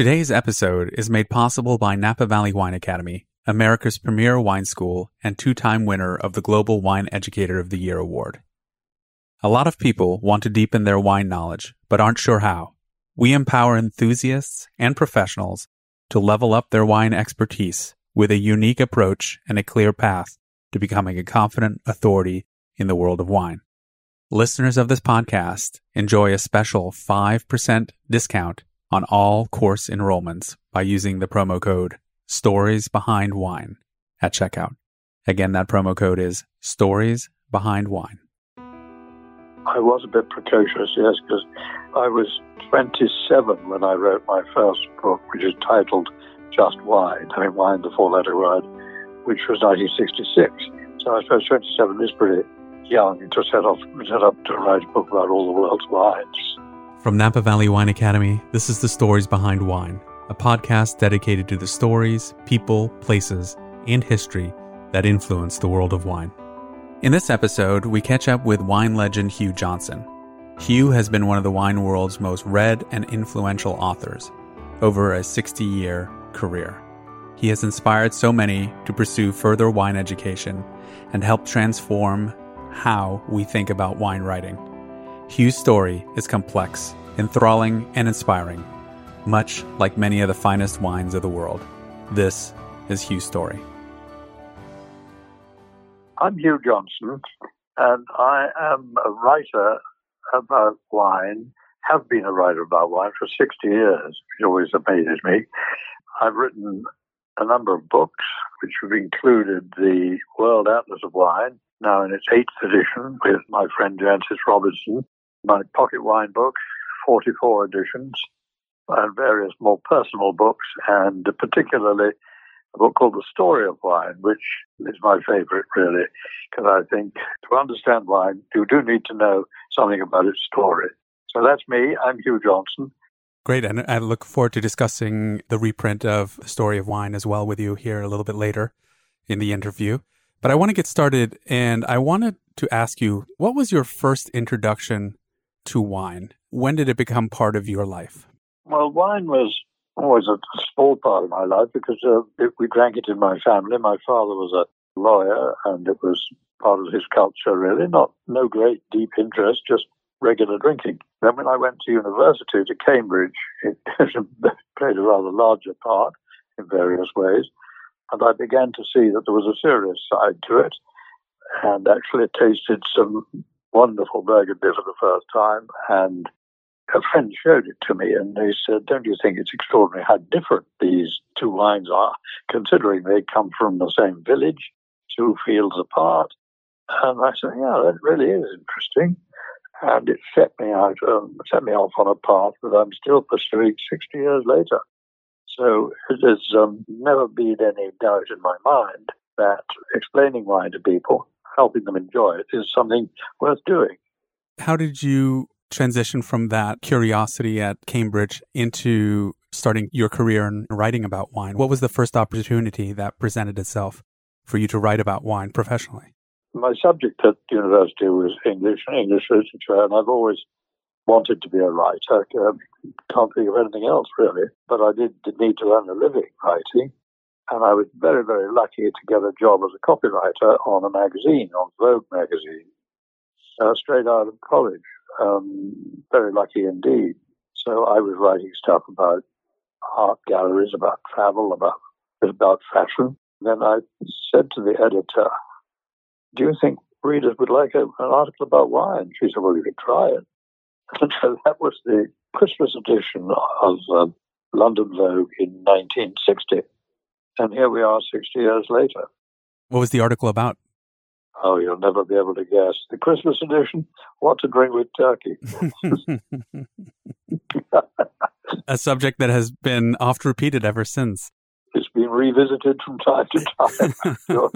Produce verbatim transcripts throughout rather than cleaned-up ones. Today's episode is made possible by Napa Valley Wine Academy, America's premier wine school and two-time winner of the Global Wine Educator of the Year award. A lot of people want to deepen their wine knowledge, but aren't sure how. We empower enthusiasts and professionals to level up their wine expertise with a unique approach and a clear path to becoming a confident authority in the world of wine. Listeners of this podcast enjoy a special five percent discount on all course enrollments by using the promo code StoriesBehindWine at checkout. Again, that promo code is StoriesBehindWine. I was a bit precocious, yes, because I was twenty-seven when I wrote my first book, which is titled Just Wine, I mean, wine, the four-letter word, which was nineteen sixty-six. So I suppose twenty-seven is pretty young to set off, set up to write a book about all the world's wines. From Napa Valley Wine Academy, this is The Stories Behind Wine, a podcast dedicated to the stories, people, places, and history that influence the world of wine. In this episode, we catch up with wine legend Hugh Johnson. Hugh has been one of the wine world's most read and influential authors over a sixty-year career. He has inspired so many to pursue further wine education and helped transform how we think about wine writing. Hugh's story is complex, enthralling, and inspiring, much like many of the finest wines of the world. This is Hugh's story. I'm Hugh Johnson, and I am a writer about wine, have been a writer about wine for sixty years, which always amazes me. I've written a number of books, which have included the World Atlas of Wine, now in its eighth edition, with my friend Jancis Robinson, my pocket wine book, forty-four editions, and various more personal books, and particularly a book called The Story of Wine, which is my favorite, really, because I think to understand wine, you do need to know something about its story. So that's me. I'm Hugh Johnson. Great, and I look forward to discussing the reprint of The Story of Wine as well with you here a little bit later in the interview. But I want to get started, and I wanted to ask you, what was your first introduction to wine? When did it become part of your life? Well, wine was always a small part of my life because uh, it, we drank it in my family. My father was a lawyer, and it was part of his culture, really. Not no great deep interest, just regular drinking. Then when I went to university, to Cambridge, it played a rather larger part in various ways, and I began to see that there was a serious side to it, and actually tasted some wonderful Burgundy for the first time, and a friend showed it to me, and he said, "Don't you think it's extraordinary how different these two wines are, considering they come from the same village, two fields apart?" And I said, "Yeah, that really is interesting." And it set me out, um, set me off on a path that I'm still pursuing sixty years later. So there's um, never been any doubt in my mind that explaining wine to people, helping them enjoy it, is something worth doing. How did you transition from that curiosity at Cambridge into starting your career in writing about wine? What was the first opportunity that presented itself for you to write about wine professionally? My subject at university was English and English literature, and I've always wanted to be a writer. I can't think of anything else, really. But I did need to earn a living writing, and I was very, very lucky to get a job as a copywriter on a magazine, on Vogue magazine, uh, straight out of college. Um, very lucky indeed. So I was writing stuff about art galleries, about travel, about about fashion. Then I said to the editor, "Do you think readers would like a, an article about wine?" She said, "Well, you could try it." And so that was the Christmas edition of uh, London Vogue in nineteen sixty. And here we are sixty years later. What was the article about? Oh, you'll never be able to guess. The Christmas edition, What to Drink with Turkey. A subject that has been oft repeated ever since. It's been revisited from time to time. Sure.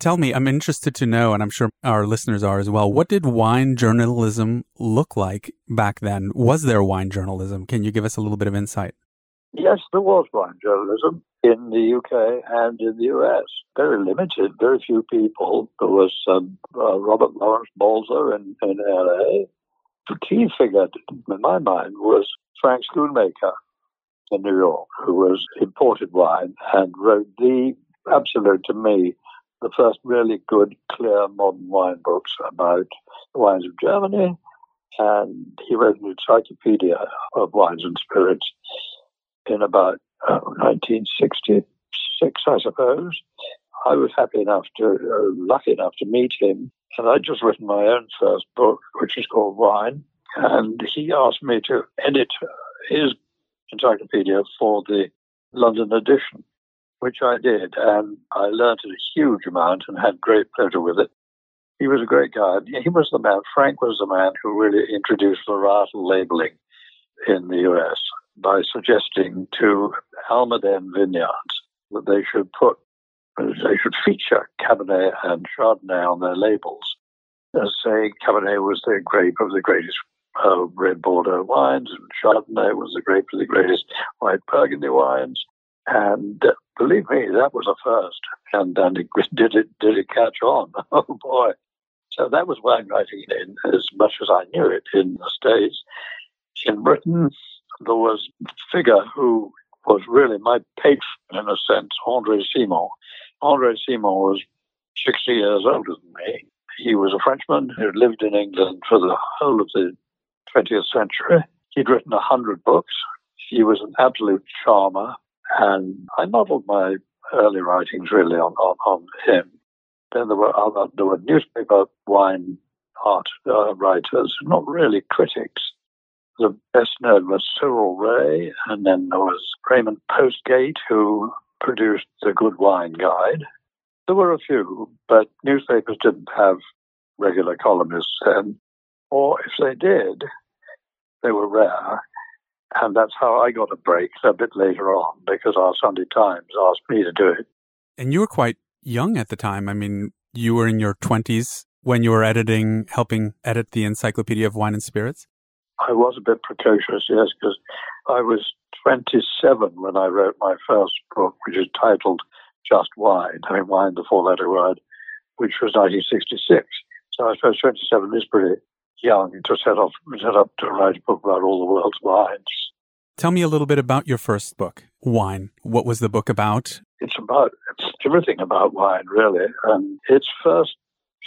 Tell me, I'm interested to know, and I'm sure our listeners are as well, what did wine journalism look like back then? Was there wine journalism? Can you give us a little bit of insight? Yes, there was wine journalism in the U K and in the U S. Very limited, very few people. There was um, uh, Robert Lawrence Balzer in, in L A. The key figure, in my mind, was Frank Schoonmaker, in New York, who was imported wine and wrote the absolute, to me, the first really good, clear modern wine books about the wines of Germany. And he wrote an encyclopedia of wines and spirits in about uh, nineteen sixty-six, I suppose. I was happy enough to, uh, lucky enough to meet him. And I'd just written my own first book, which was called Wine. And he asked me to edit his encyclopedia for the London edition, which I did. And I learned a huge amount and had great pleasure with it. He was a great guy. He was the man, Frank was the man who really introduced varietal labeling in the U S by suggesting to Almaden Vineyards that they should put, they should feature Cabernet and Chardonnay on their labels, as saying Cabernet was the grape of the greatest uh, red Bordeaux wines, and Chardonnay was the grape of the greatest white Burgundy wines. And uh, believe me, that was a first. And, and it did it did it catch on? Oh, boy. So that was wine writing in as much as I knew it in the States. In Britain, there was a figure who was really my patron, in a sense, André Simon. André Simon was sixty years older than me. He was a Frenchman who lived in England for the whole of the twentieth century. He'd written a hundred books. He was an absolute charmer. And I modeled my early writings really on, on, on him. Then there were other, there were newspaper wine art uh, writers, not really critics. The best known was Cyril Ray, and then there was Raymond Postgate, who produced the Good Wine Guide. There were a few, but newspapers didn't have regular columnists then, or if they did, they were rare. And that's how I got a break a bit later on, because our Sunday Times asked me to do it. And you were quite young at the time. I mean, you were in your twenties when you were editing, helping edit the Encyclopedia of Wine and Spirits? I was a bit precocious, yes, because I was twenty-seven when I wrote my first book, which is titled Just Wine, I mean, wine, the four-letter word, which was nineteen sixty-six. So I suppose twenty-seven is pretty young to set off, set up to write a book about all the world's wines. Tell me a little bit about your first book, Wine. What was the book about? It's about it's everything about wine, really. And its first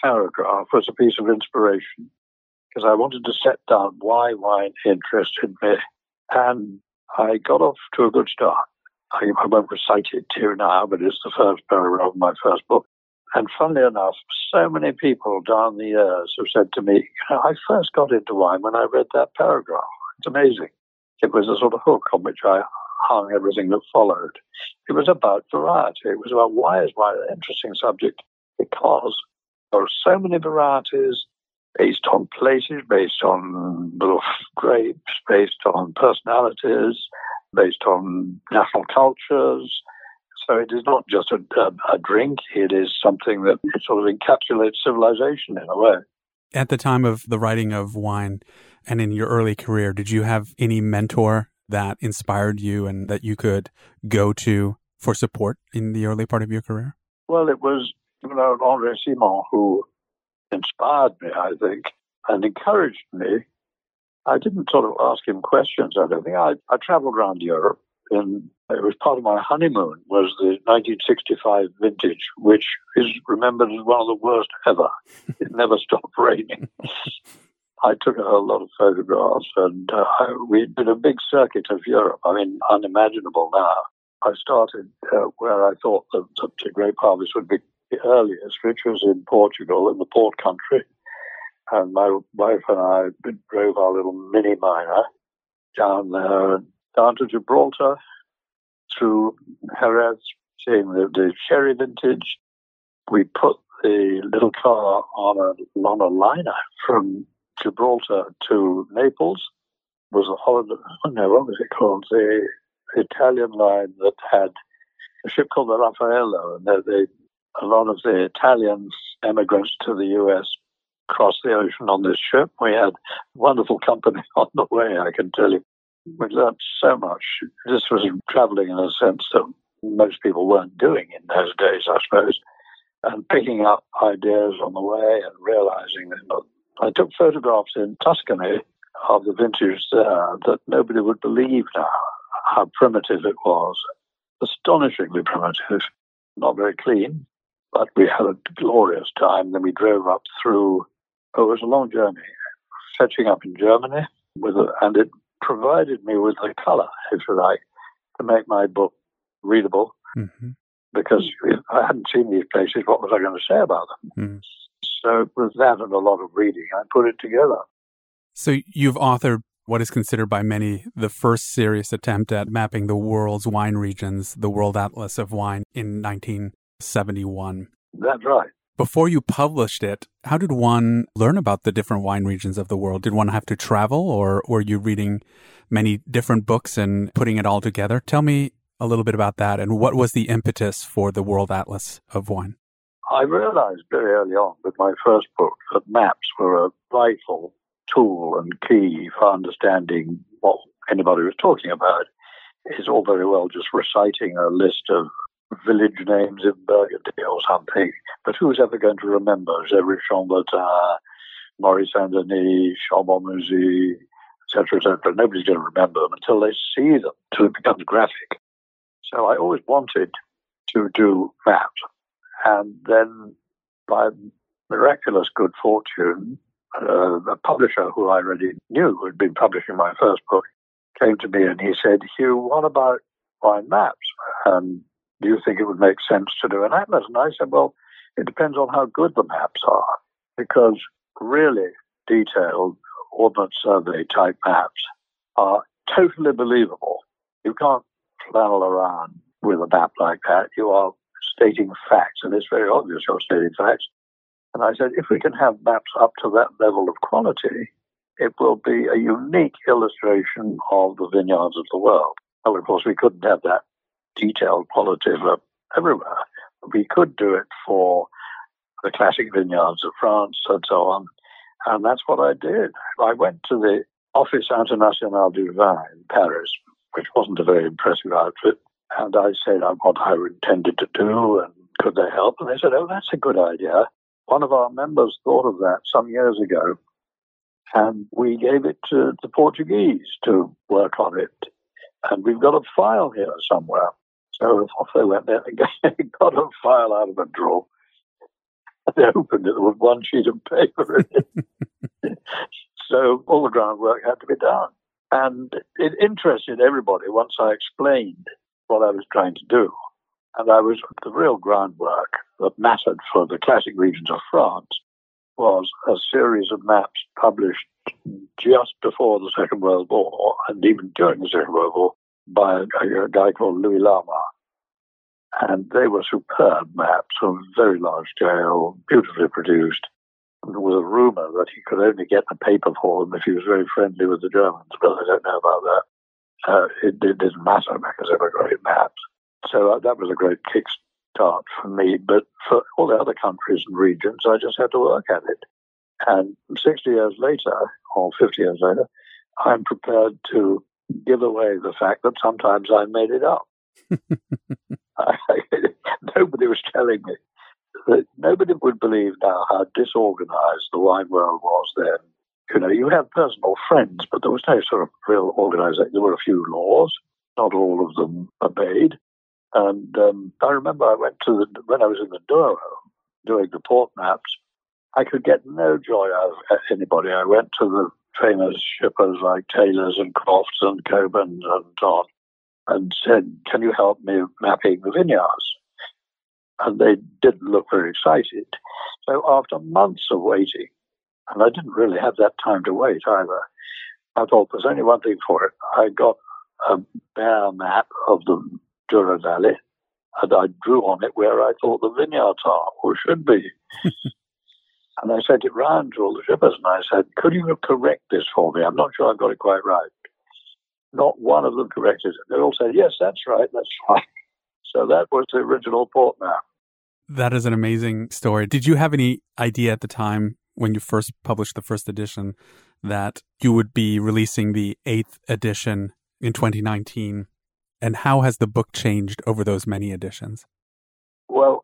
paragraph was a piece of inspiration, because I wanted to set down why wine interested me. And I got off to a good start. I, I won't recite it to you now, but it's the first paragraph of my first book. And funnily enough, so many people down the years have said to me, you know, I first got into wine when I read that paragraph. It's amazing. It was a sort of hook on which I hung everything that followed. It was about variety. It was about why is wine an interesting subject? Because there are so many varieties based on places, based on little grapes, based on personalities, based on national cultures. So it is not just a, a, a drink. It is something that sort of encapsulates civilization in a way. At the time of the writing of Wine and in your early career, did you have any mentor that inspired you and that you could go to for support in the early part of your career? Well, it was, you know, André Simon who inspired me, I think, and encouraged me. I didn't sort of ask him questions, I don't think. I, I traveled around Europe. And it was part of my honeymoon, was the nineteen sixty-five vintage, which is remembered as one of the worst ever. It never stopped raining. I took a whole lot of photographs, and uh, we did a big circuit of Europe. I mean, unimaginable now. I started uh, where I thought the, the grape harvest would be the earliest, which was in Portugal, in the port country. And my wife and I drove our little mini minor down there, and down to Gibraltar, through Jerez, seeing the, the sherry vintage. We put the little car on a, on a liner from Gibraltar to Naples. It was a holiday, no, what was it called? The Italian line that had a ship called the Raffaello, and they, they, a lot of the Italian emigrants to the U S crossed the ocean on this ship. We had wonderful company on the way, I can tell you. We learned so much. This was traveling in a sense that most people weren't doing in those days, I suppose, and picking up ideas on the way and realizing that I took photographs in Tuscany of the vintage there that nobody would believe now. how primitive it was. Astonishingly primitive, not very clean, but we had a glorious time. Then we drove up through, oh, it was a long journey, fetching up in Germany, with a, and it provided me with the colour, if you like, to make my book readable, mm-hmm. because if I hadn't seen these places, what was I going to say about them? Mm. So with that and a lot of reading, I put it together. So you've authored what is considered by many the first serious attempt at mapping the world's wine regions, the World Atlas of Wine, in nineteen seventy-one. That's right. Before you published it, how did one learn about the different wine regions of the world? Did one have to travel, or were you reading many different books and putting it all together? Tell me a little bit about that, and what was the impetus for the World Atlas of Wine? I realized very early on with my first book that maps were a vital tool and key for understanding what anybody was talking about. It's all very well just reciting a list of village names in Burgundy or something, but who's ever going to remember Gevrey-Chambertin, Maurice Saint-Denis, Chambolle-Musigny, et cetera, et cetera? Nobody's going to remember them until they see them, until it becomes graphic. So I always wanted to do that. And then, by miraculous good fortune, Uh, a publisher who I already knew, who had been publishing my first book, came to me and he said, "Hugh, what about wine maps? And do you think it would make sense to do an atlas?" And I said, "Well, it depends on how good the maps are, because really detailed ordnance survey type maps are totally believable. You can't flannel around with a map like that. You are stating facts, and it's very obvious you're stating facts." And I said, if we can have maps up to that level of quality, it will be a unique illustration of the vineyards of the world. Well, of course, we couldn't have that detailed quality for everywhere. We could do it for the classic vineyards of France and so on. And that's what I did. I went to the Office International du Vin in Paris, which wasn't a very impressive outfit. And I said what I intended to do and could they help? And they said, "Oh, that's a good idea." One of our members thought of that some years ago, and we gave it to the Portuguese to work on it. And we've got a file here somewhere. So off they went there and got a file out of a drawer. They opened it with one sheet of paper in it. So all the groundwork had to be done. And it interested everybody once I explained what I was trying to do. And I was, the real groundwork that mattered for the classic regions of France was a series of maps published just before the Second World War, and even during the Second World War, by a, a guy called Louis Lama. And they were superb maps on very large scale, beautifully produced. There was a rumor that he could only get the paper for them if he was very friendly with the Germans, but I don't know about that. Uh, it, it didn't matter because they were great maps. So that was a great kickstart for me. But for all the other countries and regions, I just had to work at it. And sixty years later, or fifty years later, I'm prepared to give away the fact that sometimes I made it up. I, nobody was telling me. That nobody would believe now how disorganized the wine world was then. You know, you had personal friends, but there was no sort of real organization. There were a few laws. Not all of them obeyed. And um, I remember I went to the, when I was in the Douro doing the port maps, I could get no joy out of anybody. I went to the famous shippers like Taylors and Crofts and Coburn and Don and said, "Can you help me mapping the vineyards?" And they didn't look very excited. So after months of waiting, and I didn't really have that time to wait either, I thought there's only one thing for it. I got a bare map of the Douro Valley, and I drew on it where I thought the vineyards are, or should be. And I sent it round to all the shippers, and I said, "Could you correct this for me? I'm not sure I've got it quite right." Not one of them corrected it. They all said, "Yes, that's right, that's right." So that was the original port map. That is an amazing story. Did you have any idea at the time, when you first published the first edition, that you would be releasing the eighth edition in twenty nineteen? And how has the book changed over those many editions? Well,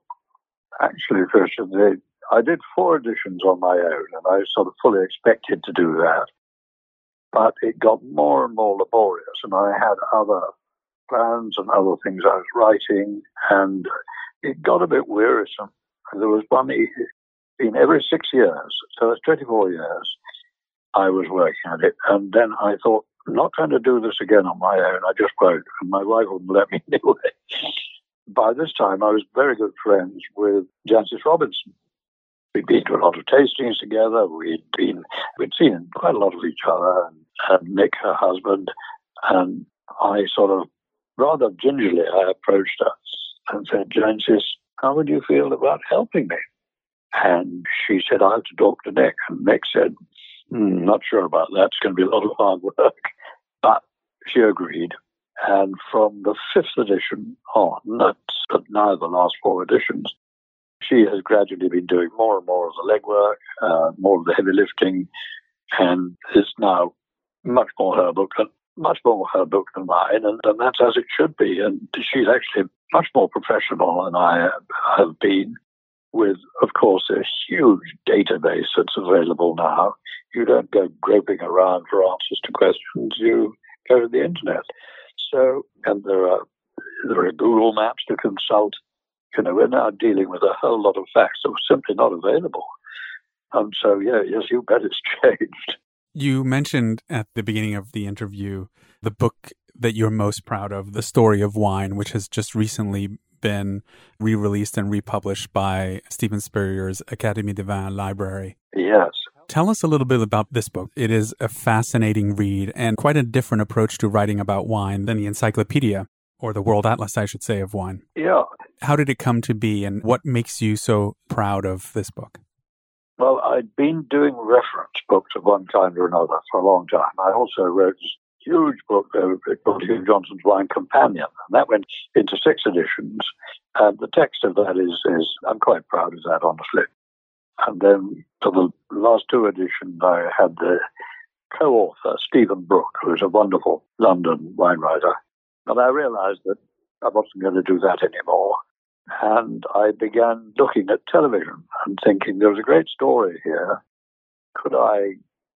actually, Christian, I did four editions on my own, and I sort of fully expected to do that. but it got more and more laborious, and I had other plans and other things I was writing, and it got a bit wearisome. And there was one in every six years, so it's twenty-four years, I was working at it, and then I thought, I'm not going to do this again on my own, I just won't, and my wife wouldn't let me do it. By this time, I was very good friends with Jancis Robinson. We'd been to a lot of tastings together. We'd been, we'd seen quite a lot of each other, and, and Nick, her husband, and I sort of rather gingerly I approached her and said, "Jancis, how would you feel about helping me?" And she said, "I have to talk to Nick." And Nick said, mm, "Not sure about that. It's going to be a lot of hard work," but she agreed. And from the fifth edition on, that's now the last four editions, she has gradually been doing more and more of the legwork, uh, more of the heavy lifting, and it's now much more her book, much more her book than mine, and, and that's as it should be. And she's actually much more professional than I have been, with, of course, a huge database that's available now. You don't go groping around for answers to questions. You go to the internet. So, and there are there are Google Maps to consult. You know, we're now dealing with a whole lot of facts that were simply not available. And so, yeah, yes, you bet it's changed. You mentioned at the beginning of the interview the book that you're most proud of, The Story of Wine, which has just recently been re-released and republished by Stephen Spurrier's Académie du Vin Library. Yes. Tell us a little bit about this book. It is a fascinating read and quite a different approach to writing about wine than the encyclopedia, or the World Atlas, I should say, of wine. Yeah. How did it come to be, and what makes you so proud of this book? Well, I'd been doing reference books of one kind or another for a long time. I also wrote this huge book called Hugh Johnson's Wine Companion, and that went into six editions. And the text of that is, is I'm quite proud of that, honestly. And then for the last two editions, I had the co-author, Stephen Brooke, who is a wonderful London wine writer. And I realized that I wasn't going to do that anymore. And I began looking at television and thinking, there was a great story here. Could I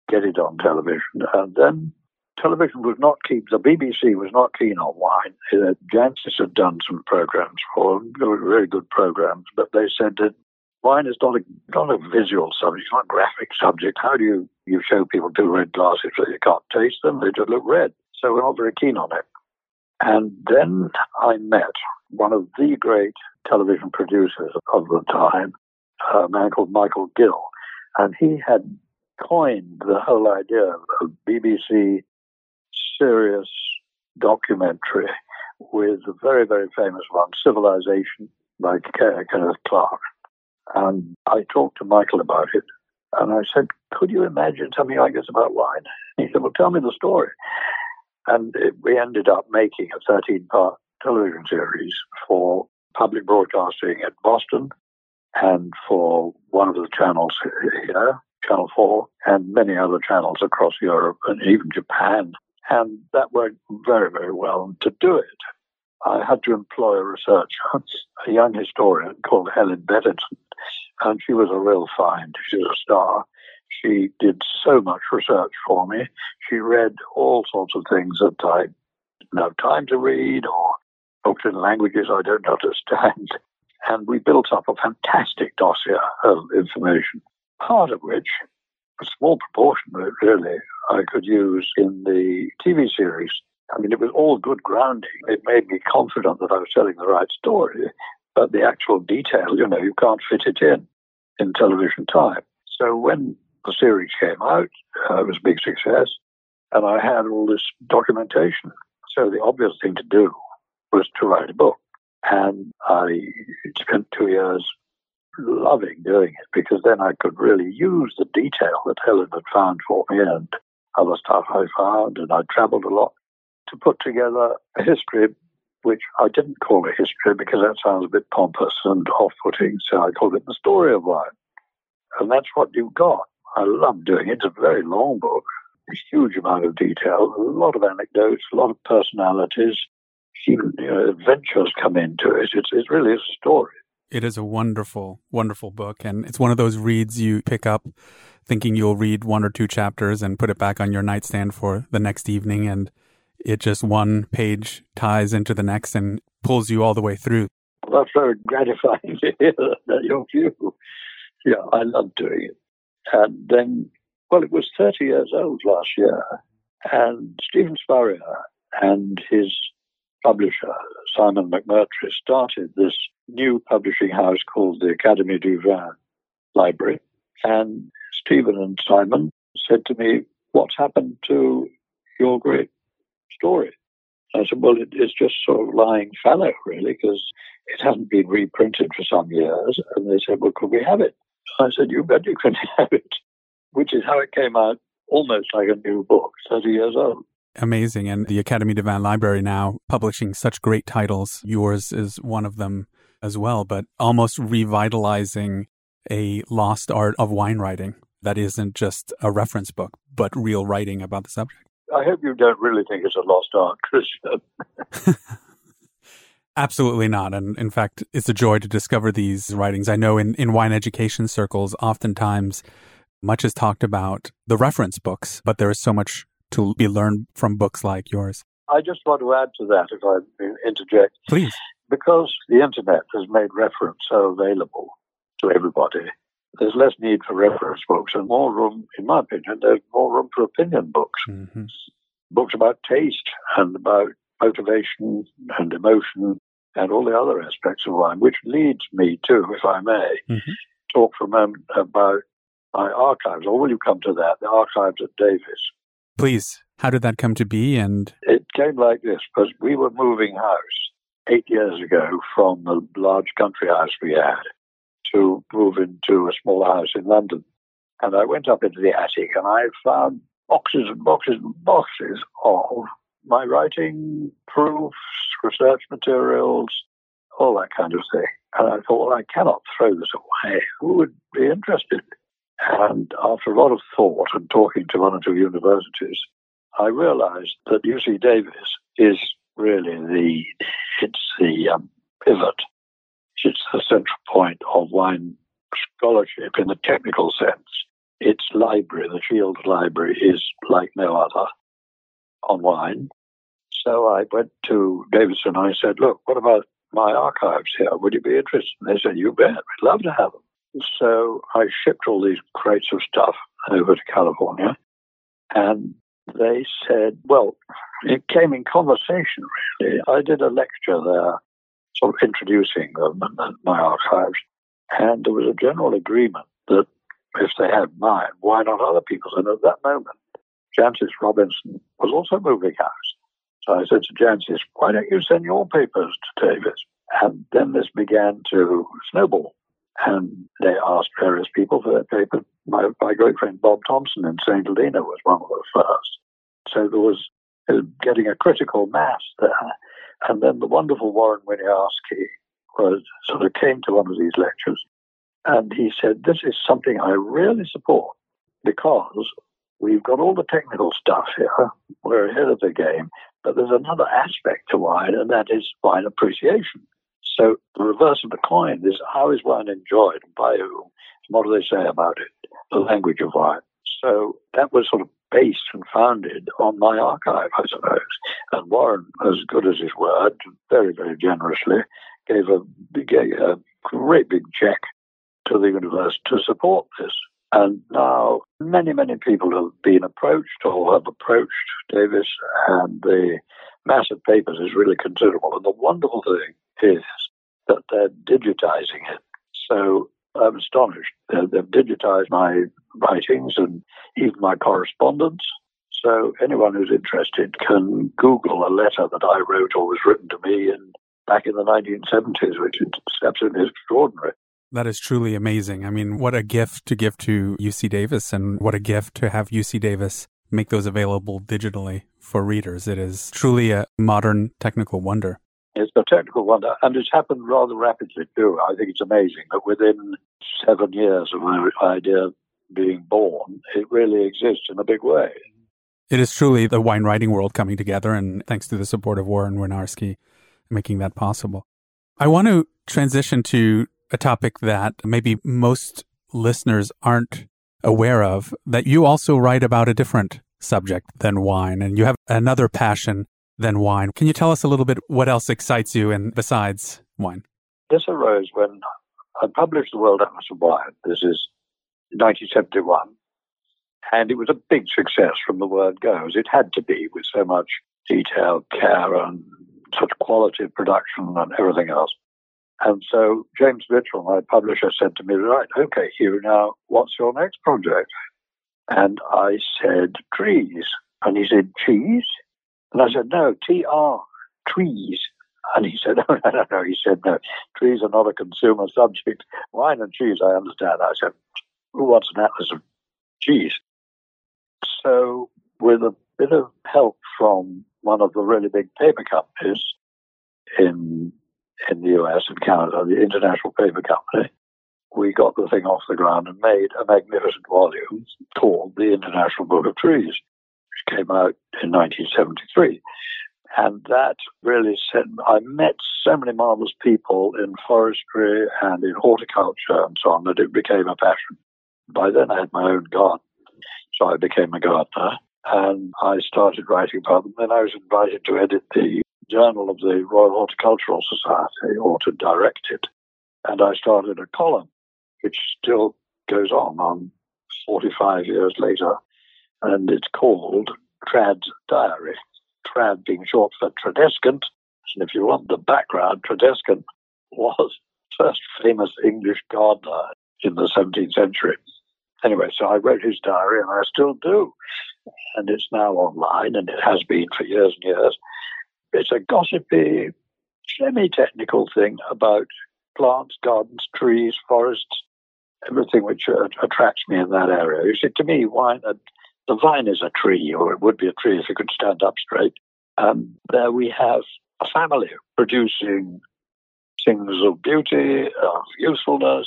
get it on television? And then television was not keen. The B B C was not keen on wine. Uh, Jancis had done some programs for them. They were very good programs, but they said that wine is not a not a visual subject, it's not a graphic subject. How do you, you show people two red glasses so you can't taste them? They just look red. So we're not very keen on it. And then I met one of the great television producers of the time, a man called Michael Gill, and he had coined the whole idea of B B C serious documentary with a very, very famous one, Civilization, by Kenneth Clark. And I talked to Michael about it, and I said, "Could you imagine something like this about wine?" He said, "Well, tell me the story." And it, we ended up making a thirteen-part television series for public broadcasting at Boston and for one of the channels here, Channel four, and many other channels across Europe and even Japan. And that worked very, very well. And to do it, I had to employ a researcher, a young historian called Helen Beddington, and she was a real find. She was a star. She did so much research for me. She read all sorts of things that I didn't have time to read, or books in languages I don't understand. And we built up a fantastic dossier of information, part of which, a small proportion of it really, I could use in the T V series. I mean, it was all good grounding. It made me confident that I was telling the right story, but the actual detail, you know, you can't fit it in in television time. So when the series came out, uh, it was a big success, and I had all this documentation. So the obvious thing to do was to write a book. And I spent two years loving doing it, because then I could really use the detail that Helen had found for me and other stuff I found, and I traveled a lot, to put together a history, which I didn't call a history because that sounds a bit pompous and off-putting, so I called it The Story of Wine. And that's what you got. I love doing it. It's a very long book, a huge amount of detail, a lot of anecdotes, a lot of personalities, even you know, adventures come into it. It's, it really is a story. It is a wonderful, wonderful book. And it's one of those reads you pick up thinking you'll read one or two chapters and put it back on your nightstand for the next evening. And it just one page ties into the next and pulls you all the way through. That's so gratifying to hear that your view. Yeah, I love doing it. And then, well, it was thirty years old last year. And Stephen Spurrier and his publisher, Simon McMurtry, started this new publishing house called the Académie du Vin Library. And Stephen and Simon said to me, "What happened to your great story?" I said, "Well, it, it's just sort of lying fallow, really, because it hasn't been reprinted for some years." And they said, "Well, could we have it?" I said, "You bet you can have it," which is how it came out, almost like a new book, thirty years old. Amazing. And the Académie du Vin Library now publishing such great titles. Yours is one of them as well, but almost revitalizing a lost art of wine writing that isn't just a reference book, but real writing about the subject. I hope you don't really think it's a lost art, Christian. Absolutely not. And in fact, it's a joy to discover these writings. I know in, in wine education circles, oftentimes much is talked about the reference books, but there is so much to be learned from books like yours. I just want to add to that, if I interject. Please. Because the internet has made reference so available to everybody, there's less need for reference books and more room, in my opinion, there's more room for opinion books. Mm-hmm. Books about taste and about motivation and emotion and all the other aspects of wine, which leads me to, if I may, mm-hmm. talk for a moment about my archives. Or will you come to that? The archives at Davis. Please. How did that come to be? And it came like this, because we were moving house eight years ago from the large country house we had to move into a small house in London. And I went up into the attic and I found boxes and boxes and boxes of my writing, proofs, research materials, all that kind of thing. And I thought, well, I cannot throw this away. Who would be interested? And after a lot of thought and talking to one or two universities, I realized that U C Davis is really the, it's the um, pivot. It's the central point of wine scholarship in the technical sense. Its library, the Shields Library, is like no other on wine. So I went to Davis and I said, "Look, what about my archives here? Would you be interested?" And they said, "You bet, we'd love to have them." So I shipped all these crates of stuff over to California, and they said, well, it came in conversation, really. I did a lecture there, sort of introducing them and my archives, and there was a general agreement that if they had mine, why not other people's? And at that moment, Jancis Robinson was also moving house. So I said to Jancis, "Why don't you send your papers to Davis?" And then this began to snowball. And they asked various people for their papers. My, my great friend Bob Thompson in Saint Helena was one of the first. So there was uh, getting a critical mass there. And then the wonderful Warren Winiarski was, sort of came to one of these lectures. And he said, "This is something I really support because we've got all the technical stuff here. We're ahead of the game. But there's another aspect to wine, and that is wine appreciation. So the reverse of the coin is how is wine enjoyed and by whom? What do they say about it? The language of wine." So that was sort of based and founded on my archive, I suppose. And Warren, as good as his word, very, very generously, gave a, gave a great big check to the university to support this. And now many, many people have been approached or have approached Davis, and the mass of papers is really considerable. And the wonderful thing is that they're digitizing it. So I'm astonished. They've digitized my writings and even my correspondence. So anyone who's interested can Google a letter that I wrote or was written to me in, back in the nineteen seventies, which is absolutely extraordinary. That is truly amazing. I mean, what a gift to give to U C Davis, and what a gift to have U C Davis make those available digitally for readers. It is truly a modern technical wonder. It's a technical wonder, and it's happened rather rapidly, too. I think it's amazing that within seven years of my idea being born, it really exists in a big way. It is truly the wine writing world coming together, and thanks to the support of Warren Winiarski, making that possible. I want to transition to a topic that maybe most listeners aren't aware of, that you also write about a different subject than wine, and you have another passion than wine. Can you tell us a little bit what else excites you in, besides wine? This arose when I published the World Atlas of Wine. This is nineteen seventy-one. And it was a big success from the word go, as it had to be, with so much detail, care, and such quality of production and everything else. And so James Mitchell, my publisher, said to me, right, okay, Hugh, now what's your next project? And I said, trees. And he said, cheese? And I said, no, T R, trees. And he said, no, no, no, no. He said, no, trees are not a consumer subject. Wine and cheese, I understand. I said, who wants an atlas of cheese? So with a bit of help from one of the really big paper companies in in the U S and Canada, the International Paper Company, we got the thing off the ground and made a magnificent volume called The International Book of Trees, which came out in nineteen seventy-three. And that really said, I met so many marvelous people in forestry and in horticulture and so on that it became a passion. By then I had my own garden, so I became a gardener. And I started writing about them. Then I was invited to edit the Journal of the Royal Horticultural Society, or to direct it. And I started a column, which still goes on, on forty-five years later. And it's called Trad's Diary. Trad being short for Tradescant. And if you want the background, Tradescant was the first famous English gardener in the seventeenth century. Anyway, so I wrote his diary, and I still do. And it's now online, and it has been for years and years. It's a gossipy, semi-technical thing about plants, gardens, trees, forests, everything which uh, attracts me in that area. You see, to me, wine, uh, the vine is a tree, or it would be a tree if it could stand up straight. Um, there we have a family producing things of beauty, of usefulness,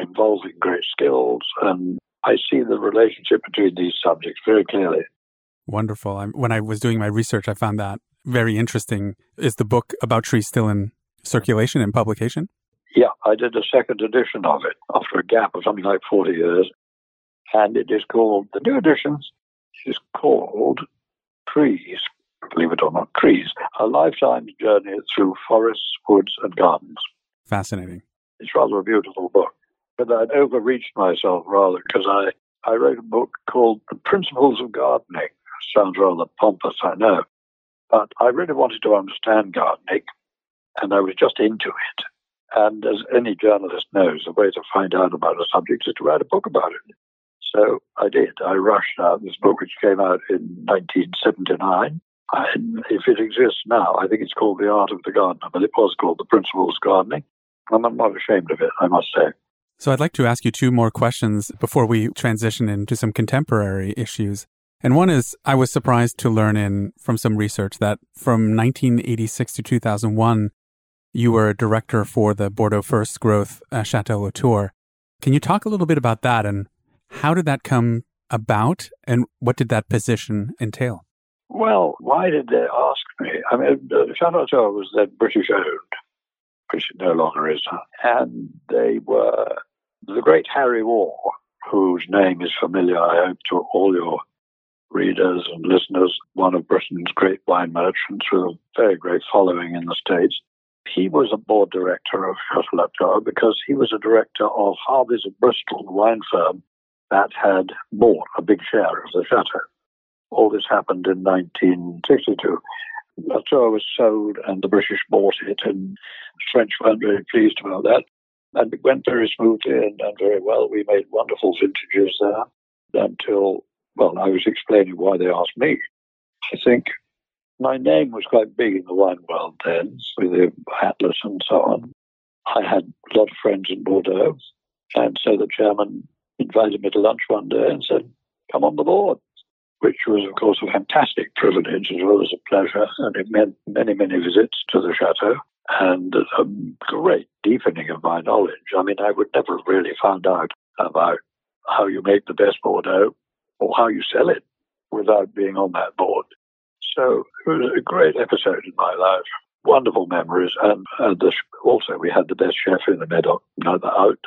involving great skills, and I see the relationship between these subjects very clearly. Wonderful. I'm, when I was doing my research, I found that very interesting. Is the book about trees still in circulation and publication? Yeah, I did a second edition of it after a gap of something like forty years, and it is called, the new edition is called Trees, believe it or not, Trees, A Lifetime's Journey Through Forests, Woods, and Gardens. Fascinating. It's rather a beautiful book. But I'd overreached myself rather, because I, I wrote a book called The Principles of Gardening. Sounds rather pompous, I know. But I really wanted to understand gardening, and I was just into it. And as any journalist knows, the way to find out about a subject is to write a book about it. So I did. I rushed out this book, which came out in nineteen seventy-nine. And if it exists now, I think it's called The Art of the Gardener, but it was called The Principles of Gardening. And I'm not ashamed of it, I must say. So I'd like to ask you two more questions before we transition into some contemporary issues. And one is, I was surprised to learn in from some research that from nineteen eighty-six to two thousand one, you were a director for the Bordeaux First Growth uh, Chateau Latour. Can you talk a little bit about that, and how did that come about, and what did that position entail? Well, why did they ask me? I mean, Chateau Latour was then British-owned, which it no longer is. And they were... The great Harry Warr, whose name is familiar, I hope, to all your readers and listeners, one of Britain's great wine merchants with a very great following in the States, he was a board director of Chateau Latour because he was a director of Harvey's of Bristol, the wine firm that had bought a big share of the chateau. All this happened in nineteen sixty-two. Latour was sold and the British bought it, and the French weren't very pleased about that. And it went very smoothly and, and very well. We made wonderful vintages there until, well, I was explaining why they asked me. I think my name was quite big in the wine world then, with the Atlas and so on. I had a lot of friends in Bordeaux. And so the chairman invited me to lunch one day and said, come on the board, which was, of course, a fantastic privilege as well as a pleasure. And it meant many, many visits to the chateau. And a great deepening of my knowledge. I mean, I would never have really found out about how you make the best Bordeaux or how you sell it without being on that board. So it was a great episode in my life. wonderful memories. And, and the, also we had the best chef in the Medoc, no doubt.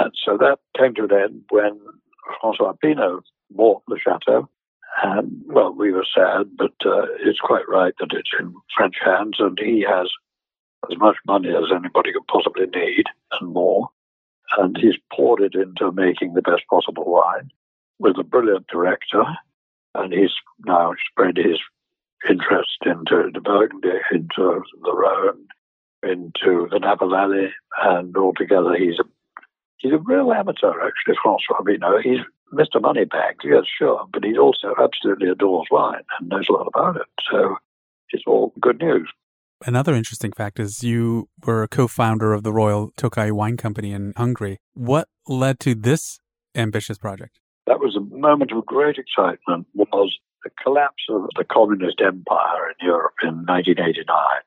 And so that came to an end when Francois Pinault bought the chateau. And, well, we were sad, but uh, it's quite right that it's in French hands, and he has as much money as anybody could possibly need, and more. And he's poured it into making the best possible wine with a brilliant director. And he's now spread his interest into the Burgundy, into the Rhone, into the Napa Valley, and altogether he's a He's a real amateur, actually, Francois Pinault. He's Mister Moneybag, yes, sure, but he also absolutely adores wine and knows a lot about it. So it's all good news. Another interesting fact is you were a co-founder of the Royal Tokaji Wine Company in Hungary. What led to this ambitious project? That was a moment of great excitement, was the collapse of the communist empire in Europe in nineteen eighty-nine,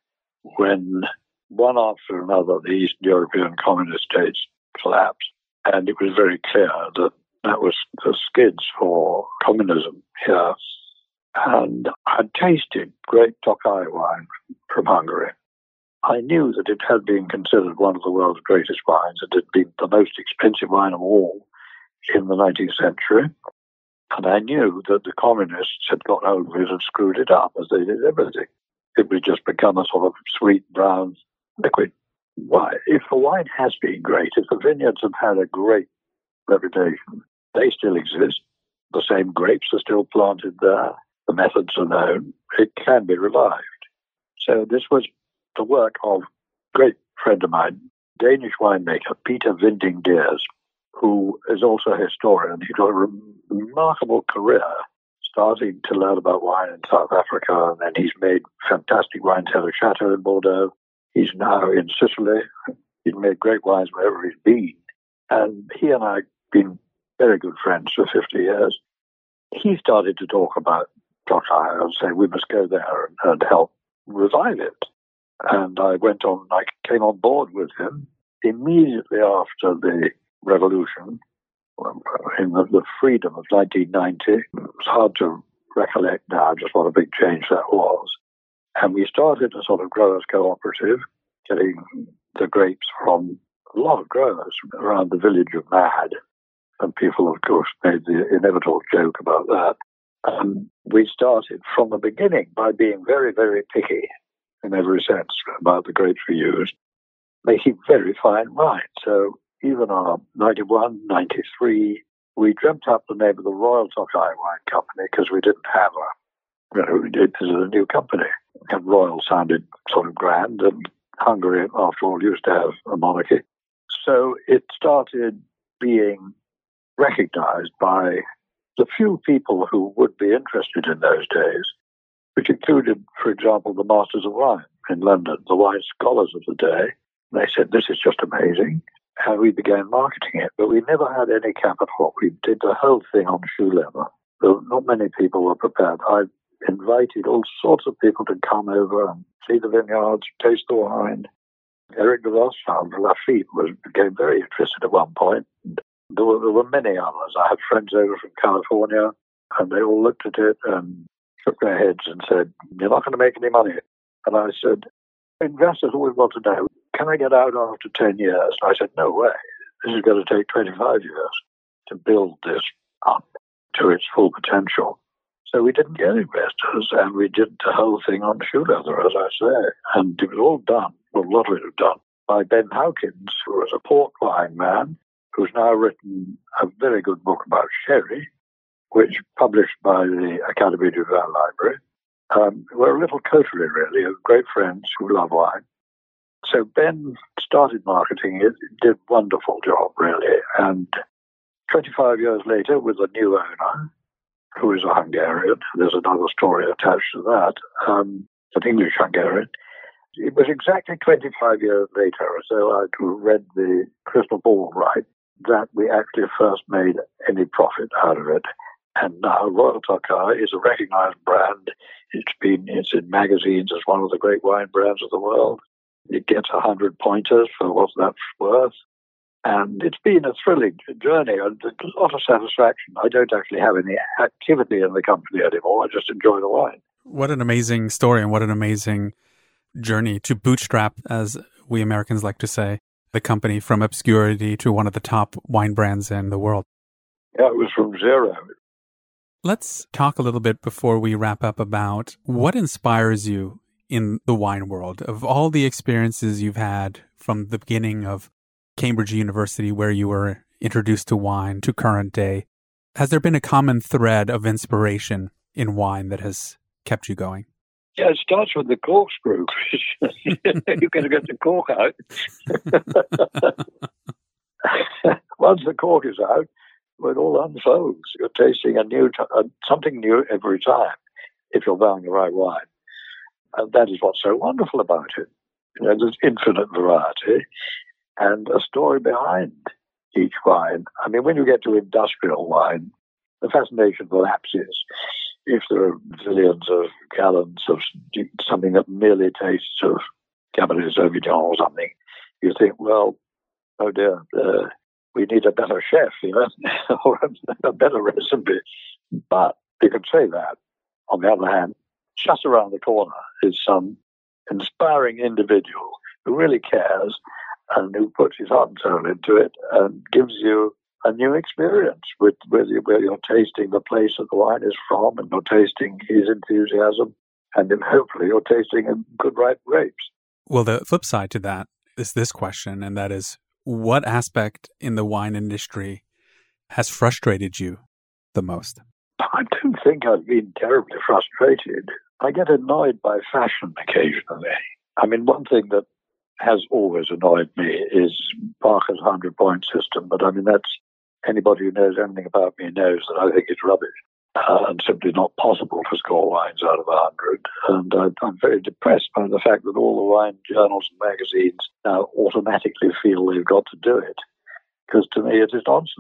when one after another the East European communist states collapsed, and it was very clear that that was the skids for communism here. And I tasted great Tokaji wine from Hungary. I knew that it had been considered one of the world's greatest wines. It had been the most expensive wine of all in the nineteenth century. And I knew that the communists had got hold of it and screwed it up, as they did everything. It would just become a sort of sweet brown liquid. Why, if the wine has been great, if the vineyards have had a great reputation, they still exist. The same grapes are still planted there. The methods are known. It can be revived. So this was the work of a great friend of mine, Danish winemaker Peter Vinding Deers, who is also a historian. He got a re- remarkable career, starting to learn about wine in South Africa, and then he's made fantastic wines out of Chateau in Bordeaux. He's now in Sicily. He's made great wines wherever he's been. And he and I have been very good friends for fifty years. He started to talk about Tokaji and say, we must go there and, and help revive it. And I went on, I came on board with him immediately after the revolution, in the, the freedom of nineteen ninety. It's hard to recollect now just what a big change that was. And we started a sort of growers cooperative, getting the grapes from a lot of growers around the village of Mahad. And people, of course, made the inevitable joke about that. And we started from the beginning by being very, very picky in every sense about the grapes we used, making very fine wine. So even our ninety-one, ninety-three, we dreamt up the name of the Royal Tokaji Wine Company because we didn't have a You know, it is a new company, and Royal sounded sort of grand, and Hungary, after all, used to have a monarchy. So it started being recognized by the few people who would be interested in those days, which included, for example, the Masters of Wine in London, the wine scholars of the day. They said, this is just amazing, and we began marketing it, but we never had any capital. We did the whole thing on shoe leather. So not many people were prepared. I invited all sorts of people to come over and see the vineyards, taste the wine. Eric de Rothschild from Lafitte was became very interested at one point. There were, there were many others. I had friends over from California, and they all looked at it and shook their heads and said, you're not going to make any money. And I said, investors always want to know, can I get out after ten years? And I said, no way. This is going to take twenty-five years to build this up to its full potential. So we didn't get investors, and we did the whole thing on shoe leather, as I say. And it was all done, well, a lot of it was done, by Ben Hawkins, who was a port wine man, who's now written a very good book about sherry, which published by the Académie du Vin Library. Um, we're a little coterie, really, of great friends who love wine. So Ben started marketing it, did a wonderful job, really. And twenty-five years later, with a new owner, who is a Hungarian, there's another story attached to that, um, an English-Hungarian. It was exactly twenty-five years later, so I read the crystal ball right, that we actually first made any profit out of it. And now Royal Tokaji is a recognized brand. It's been it's in magazines as one of the great wine brands of the world. It gets one hundred pointers for what that's worth. And it's been a thrilling journey and a lot of satisfaction. I don't actually have any activity in the company anymore. I just enjoy the wine. What an amazing story and what an amazing journey to bootstrap, as we Americans like to say, the company from obscurity to one of the top wine brands in the world. Yeah, it was from zero. Let's talk a little bit before we wrap up about what inspires you in the wine world. Of all the experiences you've had from the beginning of Cambridge University, where you were introduced to wine, to current day, has there been a common thread of inspiration in wine that has kept you going? Yeah, it starts with the corkscrew, Chris. You can get the cork out. Once the cork is out, it all unfolds. You're tasting a new t- uh, something new every time if you're buying the right wine. And that is what's so wonderful about it. You know, there's infinite variety and a story behind each wine. I mean, when you get to industrial wine, the fascination collapses. If there are zillions of gallons of something that merely tastes of Cabernet Sauvignon or something, you think, well, oh dear, uh, we need a better chef, you know, or a better recipe. But you can say that. On the other hand, just around the corner is some inspiring individual who really cares and who puts his heart and soul into it and gives you a new experience with, with where you're tasting the place that the wine is from, and you're tasting his enthusiasm, and then hopefully you're tasting good ripe grapes. Well, the flip side to that is this question, and that is, what aspect in the wine industry has frustrated you the most? I don't think I've been terribly frustrated. I get annoyed by fashion occasionally. I mean, one thing that has always annoyed me is Parker's hundred-point system, but I mean, that's anybody who knows anything about me knows that I think it's rubbish uh, and simply not possible to score wines out of a hundred. And I, I'm very depressed by the fact that all the wine journals and magazines now automatically feel they've got to do it, because to me it is nonsense.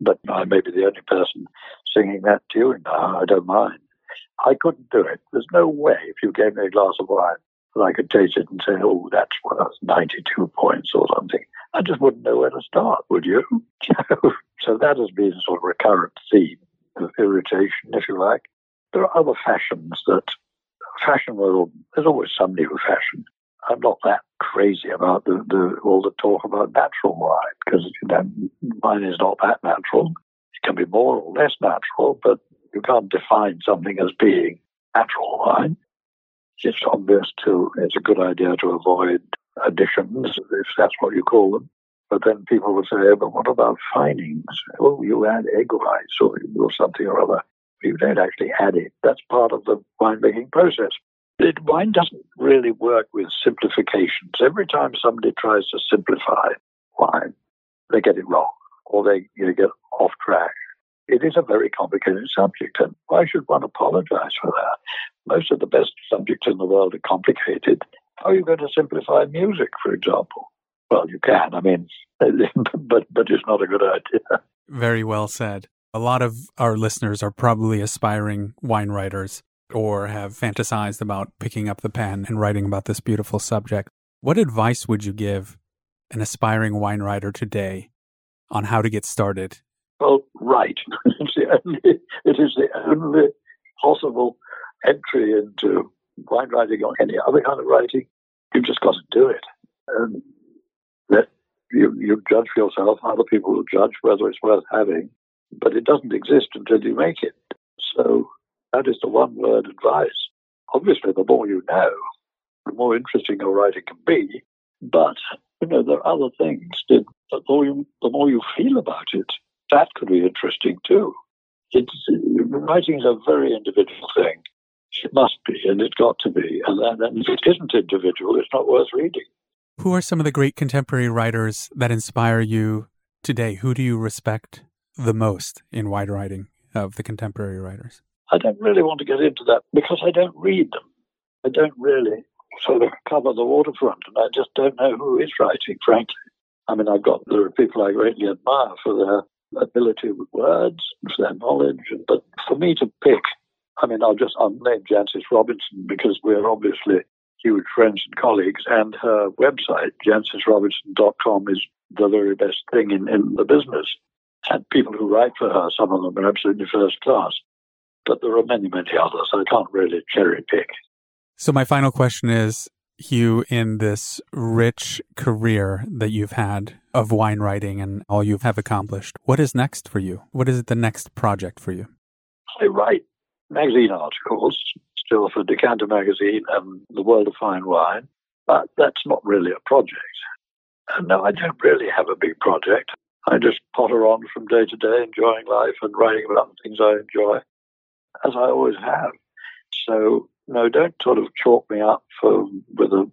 But I may be the only person singing that tune now. I don't mind. I couldn't do it. There's no way if you gave me a glass of wine that I could taste it and say, oh, that's worth ninety-two points or something. I just wouldn't know where to start, would you? So that has been sort of a recurrent theme of irritation, if you like. There are other fashions that, fashion, will, there's always some new fashion. I'm not that crazy about the, the all the talk about natural wine, because you know, wine is not that natural. It can be more or less natural, but you can't define something as being natural wine. It's obvious to, it's a good idea to avoid additions, if that's what you call them. But then people will say, oh, but what about finings? Oh, you add egg whites or, or something or other. You don't actually add it. That's part of the winemaking process. It, wine doesn't really work with simplifications. Every time somebody tries to simplify wine, they get it wrong or they you know, get off track. It is a very complicated subject, and why should one apologize for that? Most of the best subjects in the world are complicated. How are you going to simplify music, for example? Well, you can, I mean, but but it's not a good idea. Very well said. A lot of our listeners are probably aspiring wine writers or have fantasized about picking up the pen and writing about this beautiful subject. What advice would you give an aspiring wine writer today on how to get started? Well, write. It's the only, it is the only possible entry into wine writing or any other kind of writing. You've just got to do it. And that you, you judge for yourself, other people will judge whether it's worth having, but it doesn't exist until you make it. So that is the one-word advice. Obviously, the more you know, the more interesting your writing can be, but you know there are other things. That the more you, the more you feel about it, that could be interesting too. It's, writing is a very individual thing. It must be, and it's got to be. And, and if it isn't individual, it's not worth reading. Who are some of the great contemporary writers that inspire you today? Who do you respect the most in wine writing of the contemporary writers? I don't really want to get into that because I don't read them. I don't really sort of cover the waterfront, and I just don't know who is writing, frankly. I mean, I've got, there are people I greatly admire for their ability with words, for their knowledge, but for me to pick, I mean, I'll just I'll name Jancis Robinson because we're obviously huge friends and colleagues, and her website, jancis robinson dot com, is the very best thing in, in the business. And people who write for her, some of them are absolutely first class, but there are many, many others. I can't really cherry pick. So my final question is, Hugh, in this rich career that you've had of wine writing and all you have accomplished, what is next for you? What is the next project for you? I write magazine articles, still for Decanter magazine and the World of Fine Wine, but that's not really a project. And no, I don't really have a big project. I just potter on from day to day, enjoying life and writing about the things I enjoy, as I always have. So, no, don't sort of chalk me up for with a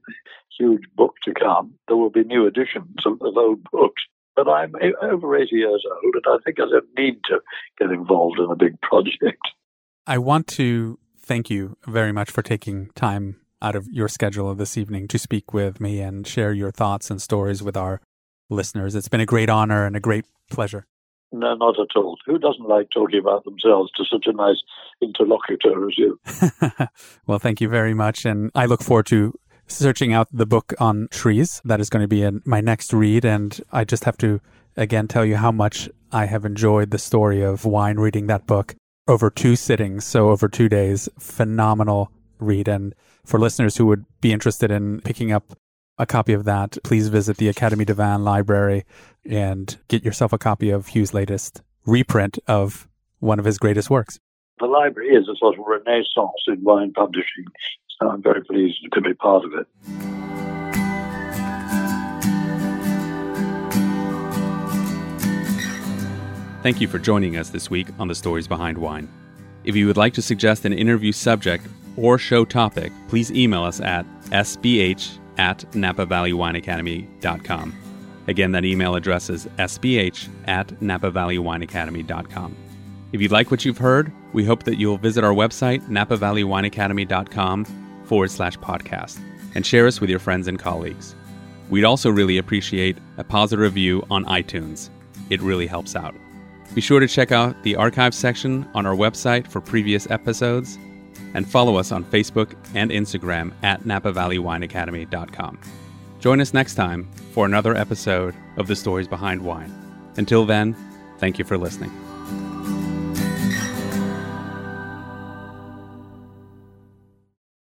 huge book to come. There will be new editions of, of old books, but I'm over eighty years old, and I think I don't need to get involved in a big project. I want to thank you very much for taking time out of your schedule this evening to speak with me and share your thoughts and stories with our listeners. It's been a great honor and a great pleasure. No, not at all. Who doesn't like talking about themselves to such a nice interlocutor as you? Well, thank you very much. And I look forward to searching out the book on trees. That is going to be in my next read. And I just have to, again, tell you how much I have enjoyed the story of wine reading that book over two sittings. So over two days, phenomenal read. And for listeners who would be interested in picking up a copy of that, please visit the Académie du Vin Library and get yourself a copy of Hugh's latest reprint of one of his greatest works. The library is a sort of renaissance in wine publishing, so I'm very pleased to be part of it. Thank you for joining us this week on The Stories Behind Wine. If you would like to suggest an interview subject or show topic, please email us at sbh at napa valley wine academy dot com. Again, that email address is sbh at napa valley wine academy dot com. If you like what you've heard, we hope that you'll visit our website, napa valley wine academy dot com forward slash podcast, and share us with your friends and colleagues. We'd also really appreciate a positive review on iTunes. It really helps out. Be sure to check out the archive section on our website for previous episodes, and follow us on Facebook and Instagram at napa valley wine academy dot com. Join us next time for another episode of The Stories Behind Wine. Until then, thank you for listening.